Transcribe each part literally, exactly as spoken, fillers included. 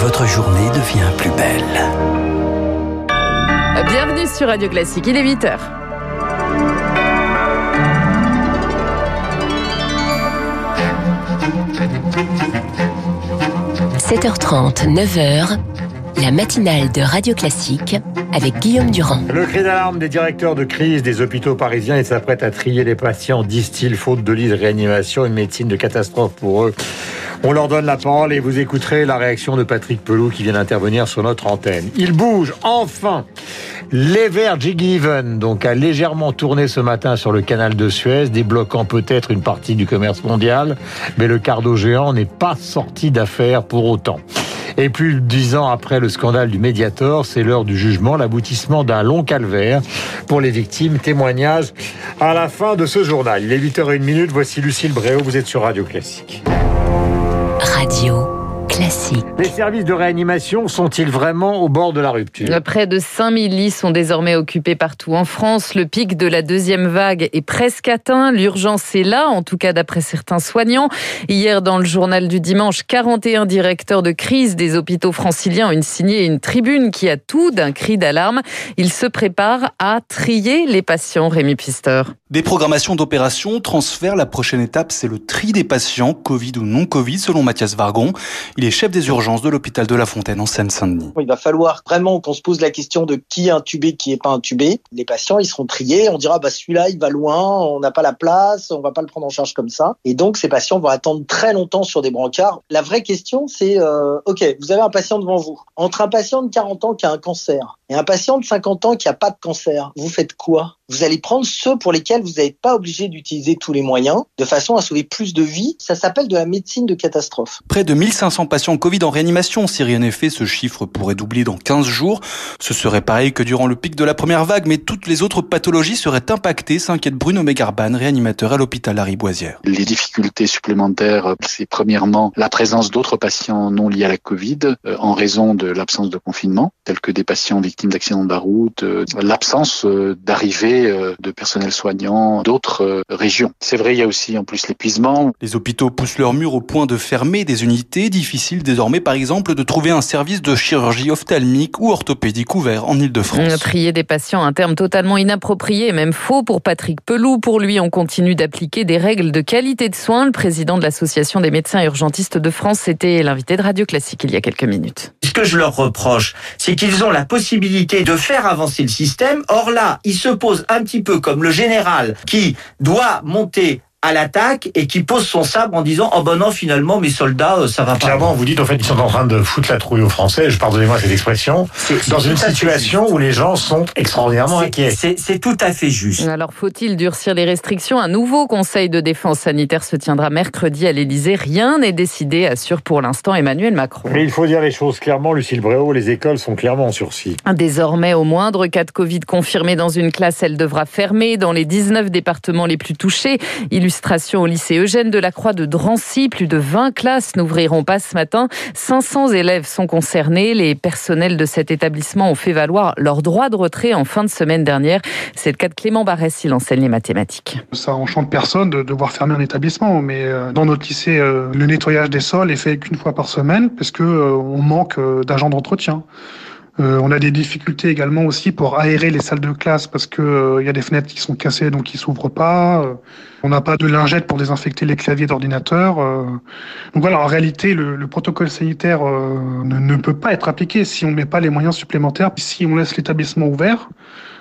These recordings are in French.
votre journée devient plus belle. Bienvenue sur Radio Classique, il est huit heures. sept heures trente, neuf heures, la matinale de Radio Classique avec Guillaume Durand. Le cri d'alarme des directeurs de crise des hôpitaux parisiens, ils s'apprêtent à trier les patients, disent-ils, faute de lits de réanimation, une médecine de catastrophe pour eux. On leur donne la parole et vous écouterez la réaction de Patrick Peloux qui vient d'intervenir sur notre antenne. Il bouge, enfin. L'Ever Given donc a légèrement tourné ce matin sur le canal de Suez, débloquant peut-être une partie du commerce mondial, mais le cargo géant n'est pas sorti d'affaires pour autant. Et plus de dix ans après le scandale du Mediator, c'est l'heure du jugement, l'aboutissement d'un long calvaire pour les victimes. Témoignage à la fin de ce journal. Il est huit heures zéro un, voici Lucille Bréau, vous êtes sur Radio Classique. Radio Classique. Les services de réanimation sont-ils vraiment au bord de la rupture ? Près de cinq mille lits sont désormais occupés partout en France. Le pic de la deuxième vague est presque atteint. L'urgence est là, en tout cas d'après certains soignants. Hier, dans le journal du dimanche, quarante et un directeurs de crise des hôpitaux franciliens ont signé une tribune qui a tout d'un cri d'alarme. Ils se préparent à trier les patients, Rémi Pister. Des programmations d'opérations, transferts, la prochaine étape, c'est le tri des patients, Covid ou non Covid, selon Mathias Vargon. Il est chef des urgences de l'hôpital de La Fontaine en Seine-Saint-Denis. Il va falloir vraiment qu'on se pose la question de qui est intubé, qui n'est pas intubé. Les patients, ils seront triés. On dira, bah, celui-là, il va loin, on n'a pas la place, on va pas le prendre en charge comme ça. Et donc, ces patients vont attendre très longtemps sur des brancards. La vraie question, c'est, euh, OK, vous avez un patient devant vous. Entre un patient de quarante ans qui a un cancer et un patient de cinquante ans qui n'a pas de cancer, vous faites quoi ? Vous allez prendre ceux pour lesquels vous n'êtes pas obligé d'utiliser tous les moyens de façon à sauver plus de vies. Ça s'appelle de la médecine de catastrophe. Près de mille cinq cents patients Covid en réanimation. Si rien n'est fait, ce chiffre pourrait doubler dans quinze jours. Ce serait pareil que durant le pic de la première vague, mais toutes les autres pathologies seraient impactées, s'inquiète Bruno Megarbane, réanimateur à l'hôpital Lariboisière. Les difficultés supplémentaires, c'est premièrement la présence d'autres patients non liés à la Covid euh, en raison de l'absence de confinement, tels que des patients victimes d'accidents de la route, euh, l'absence euh, d'arrivée de personnel soignant d'autres euh, régions. C'est vrai, il y a aussi en plus l'épuisement. Les hôpitaux poussent leurs murs au point de fermer des unités. Difficile désormais, par exemple, de trouver un service de chirurgie ophtalmique ou orthopédique ouvert en Île-de-France. Trier des patients, un terme totalement inapproprié et même faux pour Patrick Peloux. Pour lui, on continue d'appliquer des règles de qualité de soins. Le président de l'Association des médecins urgentistes de France était l'invité de Radio Classique il y a quelques minutes. Ce que je leur reproche, c'est qu'ils ont la possibilité de faire avancer le système. Or là, ils se posent un petit peu comme le général qui doit monter à l'attaque et qui pose son sabre en disant « Oh ben non, finalement, mes soldats, ça va pas. » Clairement, vous dites, en fait, ils sont en train de foutre la trouille aux Français, je pardonnez-moi cette expression, c'est, c'est dans une situation où les gens sont extraordinairement c'est, inquiets. C'est, c'est tout à fait juste. Alors, faut-il durcir les restrictions ? Un nouveau conseil de défense sanitaire se tiendra mercredi à l'Élysée. Rien n'est décidé, assure pour l'instant Emmanuel Macron. Mais il faut dire les choses clairement, Lucille Bréau, les écoles sont clairement en sursis. Désormais, au moindre cas de Covid confirmé dans une classe, elle devra fermer dans les dix-neuf départements les plus touchés. Il Illustration au lycée Eugène Delacroix de Drancy. Plus de vingt classes n'ouvriront pas ce matin. cinq cents élèves sont concernés. Les personnels de cet établissement ont fait valoir leur droit de retrait en fin de semaine dernière. C'est le cas de Clément Barès, il enseigne les mathématiques. Ça enchante personne de devoir fermer un établissement. Mais dans notre lycée, le nettoyage des sols est fait qu'une fois par semaine parce qu'on manque d'agents d'entretien. Euh, on a des difficultés également aussi pour aérer les salles de classe parce que euh, y a des fenêtres qui sont cassées donc qui s'ouvrent pas. Euh, on n'a pas de lingette pour désinfecter les claviers d'ordinateur. Euh. Donc voilà, en réalité, le, le protocole sanitaire euh, ne, ne peut pas être appliqué si on ne met pas les moyens supplémentaires, si on laisse l'établissement ouvert.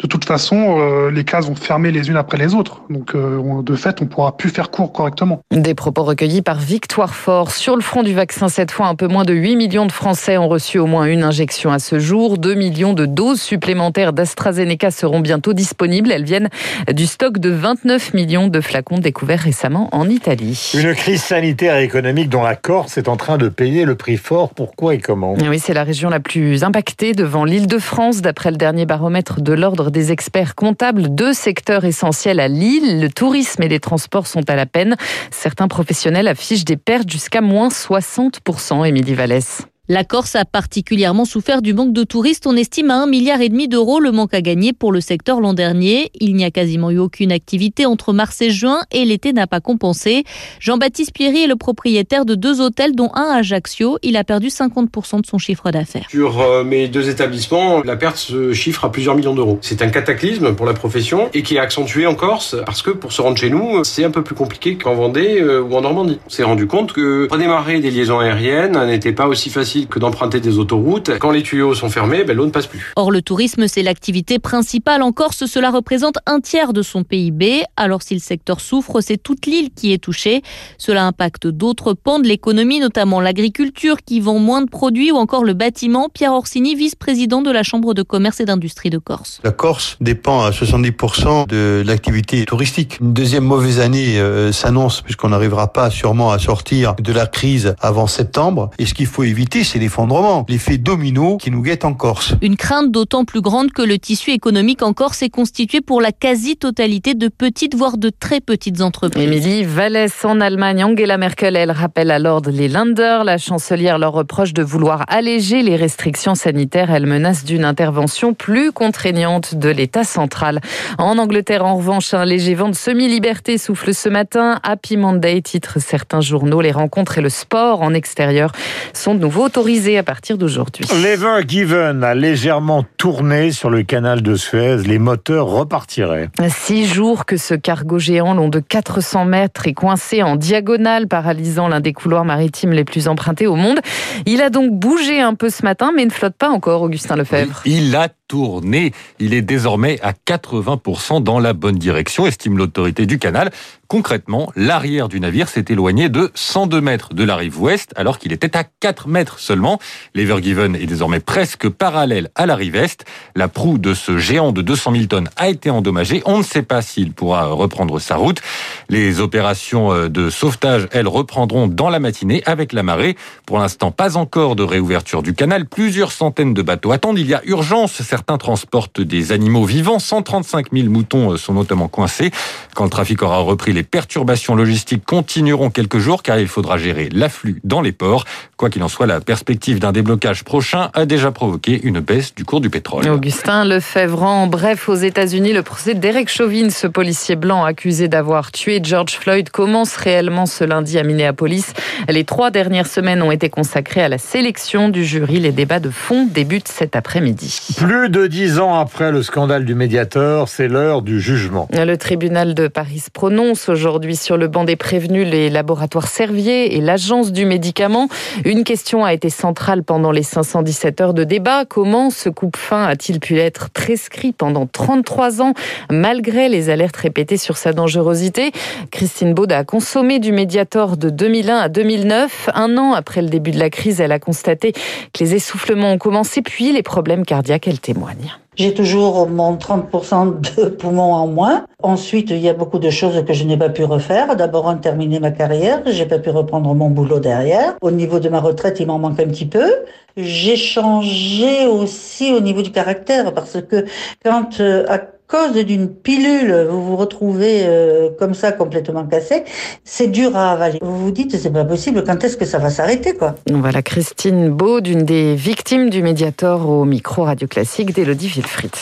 De toute façon, euh, les cases vont fermer les unes après les autres. Donc, euh, on, de fait, on ne pourra plus faire cours correctement. Des propos recueillis par Victoire Fort. Sur le front du vaccin, cette fois, un peu moins de huit millions de Français ont reçu au moins une injection à ce jour. deux millions de doses supplémentaires d'AstraZeneca seront bientôt disponibles. Elles viennent du stock de vingt-neuf millions de flacons découverts récemment en Italie. Une crise sanitaire et économique dont la Corse est en train de payer le prix fort. Pourquoi et comment ? Et oui, c'est la région la plus impactée devant l'Île-de-France, d'après le dernier baromètre de l'Ordre des experts comptables, deux secteurs essentiels à l'île. Le tourisme et les transports sont à la peine. Certains professionnels affichent des pertes jusqu'à moins soixante pour cent, Émilie Vallès. La Corse a particulièrement souffert du manque de touristes. On estime à un virgule cinq milliard d'euros le manque à gagner pour le secteur l'an dernier. Il n'y a quasiment eu aucune activité entre mars et juin et l'été n'a pas compensé. Jean-Baptiste Pierry est le propriétaire de deux hôtels, dont un à Ajaccio. Il a perdu cinquante pour cent de son chiffre d'affaires. Sur mes deux établissements, la perte se chiffre à plusieurs millions d'euros. C'est un cataclysme pour la profession et qui est accentué en Corse parce que pour se rendre chez nous, c'est un peu plus compliqué qu'en Vendée ou en Normandie. On s'est rendu compte que redémarrer des liaisons aériennes n'était pas aussi facile que d'emprunter des autoroutes. Quand les tuyaux sont fermés, ben, l'eau ne passe plus. Or, le tourisme, c'est l'activité principale en Corse. Cela représente un tiers de son P I B. Alors, si le secteur souffre, c'est toute l'île qui est touchée. Cela impacte d'autres pans de l'économie, notamment l'agriculture, qui vend moins de produits, ou encore le bâtiment. Pierre Orsini, vice-président de la Chambre de commerce et d'industrie de Corse. La Corse dépend à soixante-dix pour cent de l'activité touristique. Une deuxième mauvaise année euh, s'annonce, puisqu'on n'arrivera pas sûrement à sortir de la crise avant septembre. Et ce qu'il faut éviter, c'est l'effondrement, l'effet domino qui nous guette en Corse. Une crainte d'autant plus grande que le tissu économique en Corse est constitué pour la quasi-totalité de petites, voire de très petites entreprises. Émilie Vallès en Allemagne. Angela Merkel, elle rappelle à l'ordre les Länder. La chancelière leur reproche de vouloir alléger les restrictions sanitaires. Elle menace d'une intervention plus contraignante de l'État central. En Angleterre, en revanche, un léger vent de semi-liberté souffle ce matin. Happy Monday titre certains journaux. Les rencontres et le sport en extérieur sont de nouveau autorisé à partir d'aujourd'hui. L'Ever Given a légèrement tourné sur le canal de Suez. Les moteurs repartiraient. Six jours que ce cargo géant long de quatre cents mètres est coincé en diagonale, paralysant l'un des couloirs maritimes les plus empruntés au monde. Il a donc bougé un peu ce matin, mais ne flotte pas encore, Augustin Lefèvran. Oui, il a tourné. Il est désormais à quatre-vingts pour cent dans la bonne direction, estime l'autorité du canal. Concrètement, l'arrière du navire s'est éloigné de cent deux mètres de la rive ouest, alors qu'il était à quatre mètres seulement. L'Ever Given est désormais presque parallèle à la rive est. La proue de ce géant de deux cent mille tonnes a été endommagée. On ne sait pas s'il pourra reprendre sa route. Les opérations de sauvetage, elles, reprendront dans la matinée avec la marée. Pour l'instant, pas encore de réouverture du canal. Plusieurs centaines de bateaux attendent. Il y a urgence. Certains transportent des animaux vivants. cent trente-cinq mille moutons sont notamment coincés. Quand le trafic aura repris, les Les perturbations logistiques continueront quelques jours car il faudra gérer l'afflux dans les ports. Quoi qu'il en soit, la perspective d'un déblocage prochain a déjà provoqué une baisse du cours du pétrole. Augustin Lefèvran, bref, aux États-Unis, le procès d'Eric Chauvin, ce policier blanc accusé d'avoir tué George Floyd, commence réellement ce lundi à Minneapolis. Les trois dernières semaines ont été consacrées à la sélection du jury. Les débats de fond débutent cet après-midi. Plus de dix ans après le scandale du Mediator, c'est l'heure du jugement. Le tribunal de Paris se prononce aujourd'hui sur le banc des prévenus, les laboratoires Servier et l'agence du médicament. Une question a été centrale pendant les cinq cent dix-sept heures de débat. Comment ce coupe-fin a-t-il pu être prescrit pendant trente-trois ans, malgré les alertes répétées sur sa dangerosité? Christine Bault a consommé du Mediator de deux mille un à deux mille neuf. Un an après le début de la crise, elle a constaté que les essoufflements ont commencé, puis les problèmes cardiaques, elle témoigne. J'ai toujours mon trente pour cent de poumons en moins. Ensuite, il y a beaucoup de choses que je n'ai pas pu refaire. D'abord, en terminer ma carrière, j'ai pas pu reprendre mon boulot derrière. Au niveau de ma retraite, il m'en manque un petit peu. J'ai changé aussi au niveau du caractère parce que quand euh, à cause d'une pilule, vous vous retrouvez euh, comme ça, complètement cassé, c'est dur à avaler. Vous vous dites, c'est pas possible, quand est-ce que ça va s'arrêter, quoi? Voilà Christine Bault, d'une des victimes du Mediator, au micro Radio Classique d'Élodie Wilfried.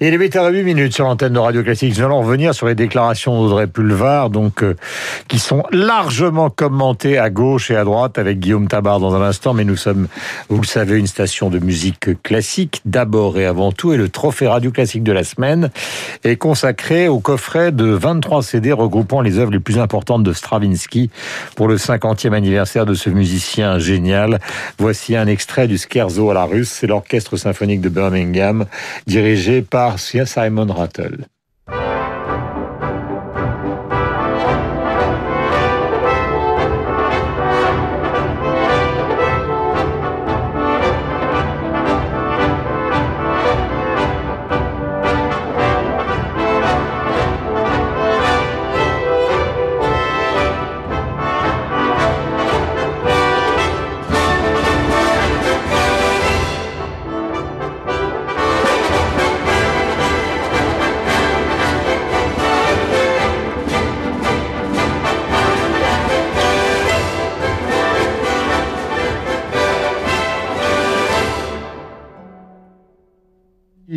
Il est huit heures huit sur l'antenne de Radio Classique. Nous allons revenir sur les déclarations d'Audrey Pulvar, donc, euh, qui sont largement commentées à gauche et à droite avec Guillaume Tabard dans un instant. Mais nous sommes, vous le savez, une station de musique classique d'abord et avant tout. Et le trophée Radio Classique de la semaine est consacré au coffret de vingt-trois C D regroupant les œuvres les plus importantes de Stravinsky pour le cinquantième anniversaire de ce musicien génial. Voici un extrait du Scherzo à la russe. C'est l'orchestre symphonique de Birmingham, dirigé par Simon Rattle.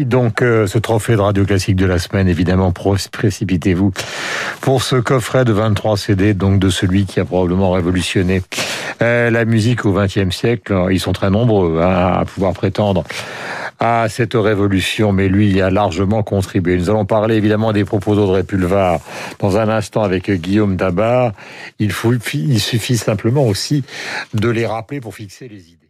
Donc, euh, ce trophée de Radio Classique de la semaine, évidemment, précipitez-vous pour ce coffret de vingt-trois C D, donc de celui qui a probablement révolutionné euh, la musique au vingtième siècle. Alors, ils sont très nombreux hein, à pouvoir prétendre à cette révolution, mais lui y a largement contribué. Nous allons parler évidemment des propos d'Audrey Pulvar dans un instant avec Guillaume Tabard. Il, faut, il suffit simplement aussi de les rappeler pour fixer les idées.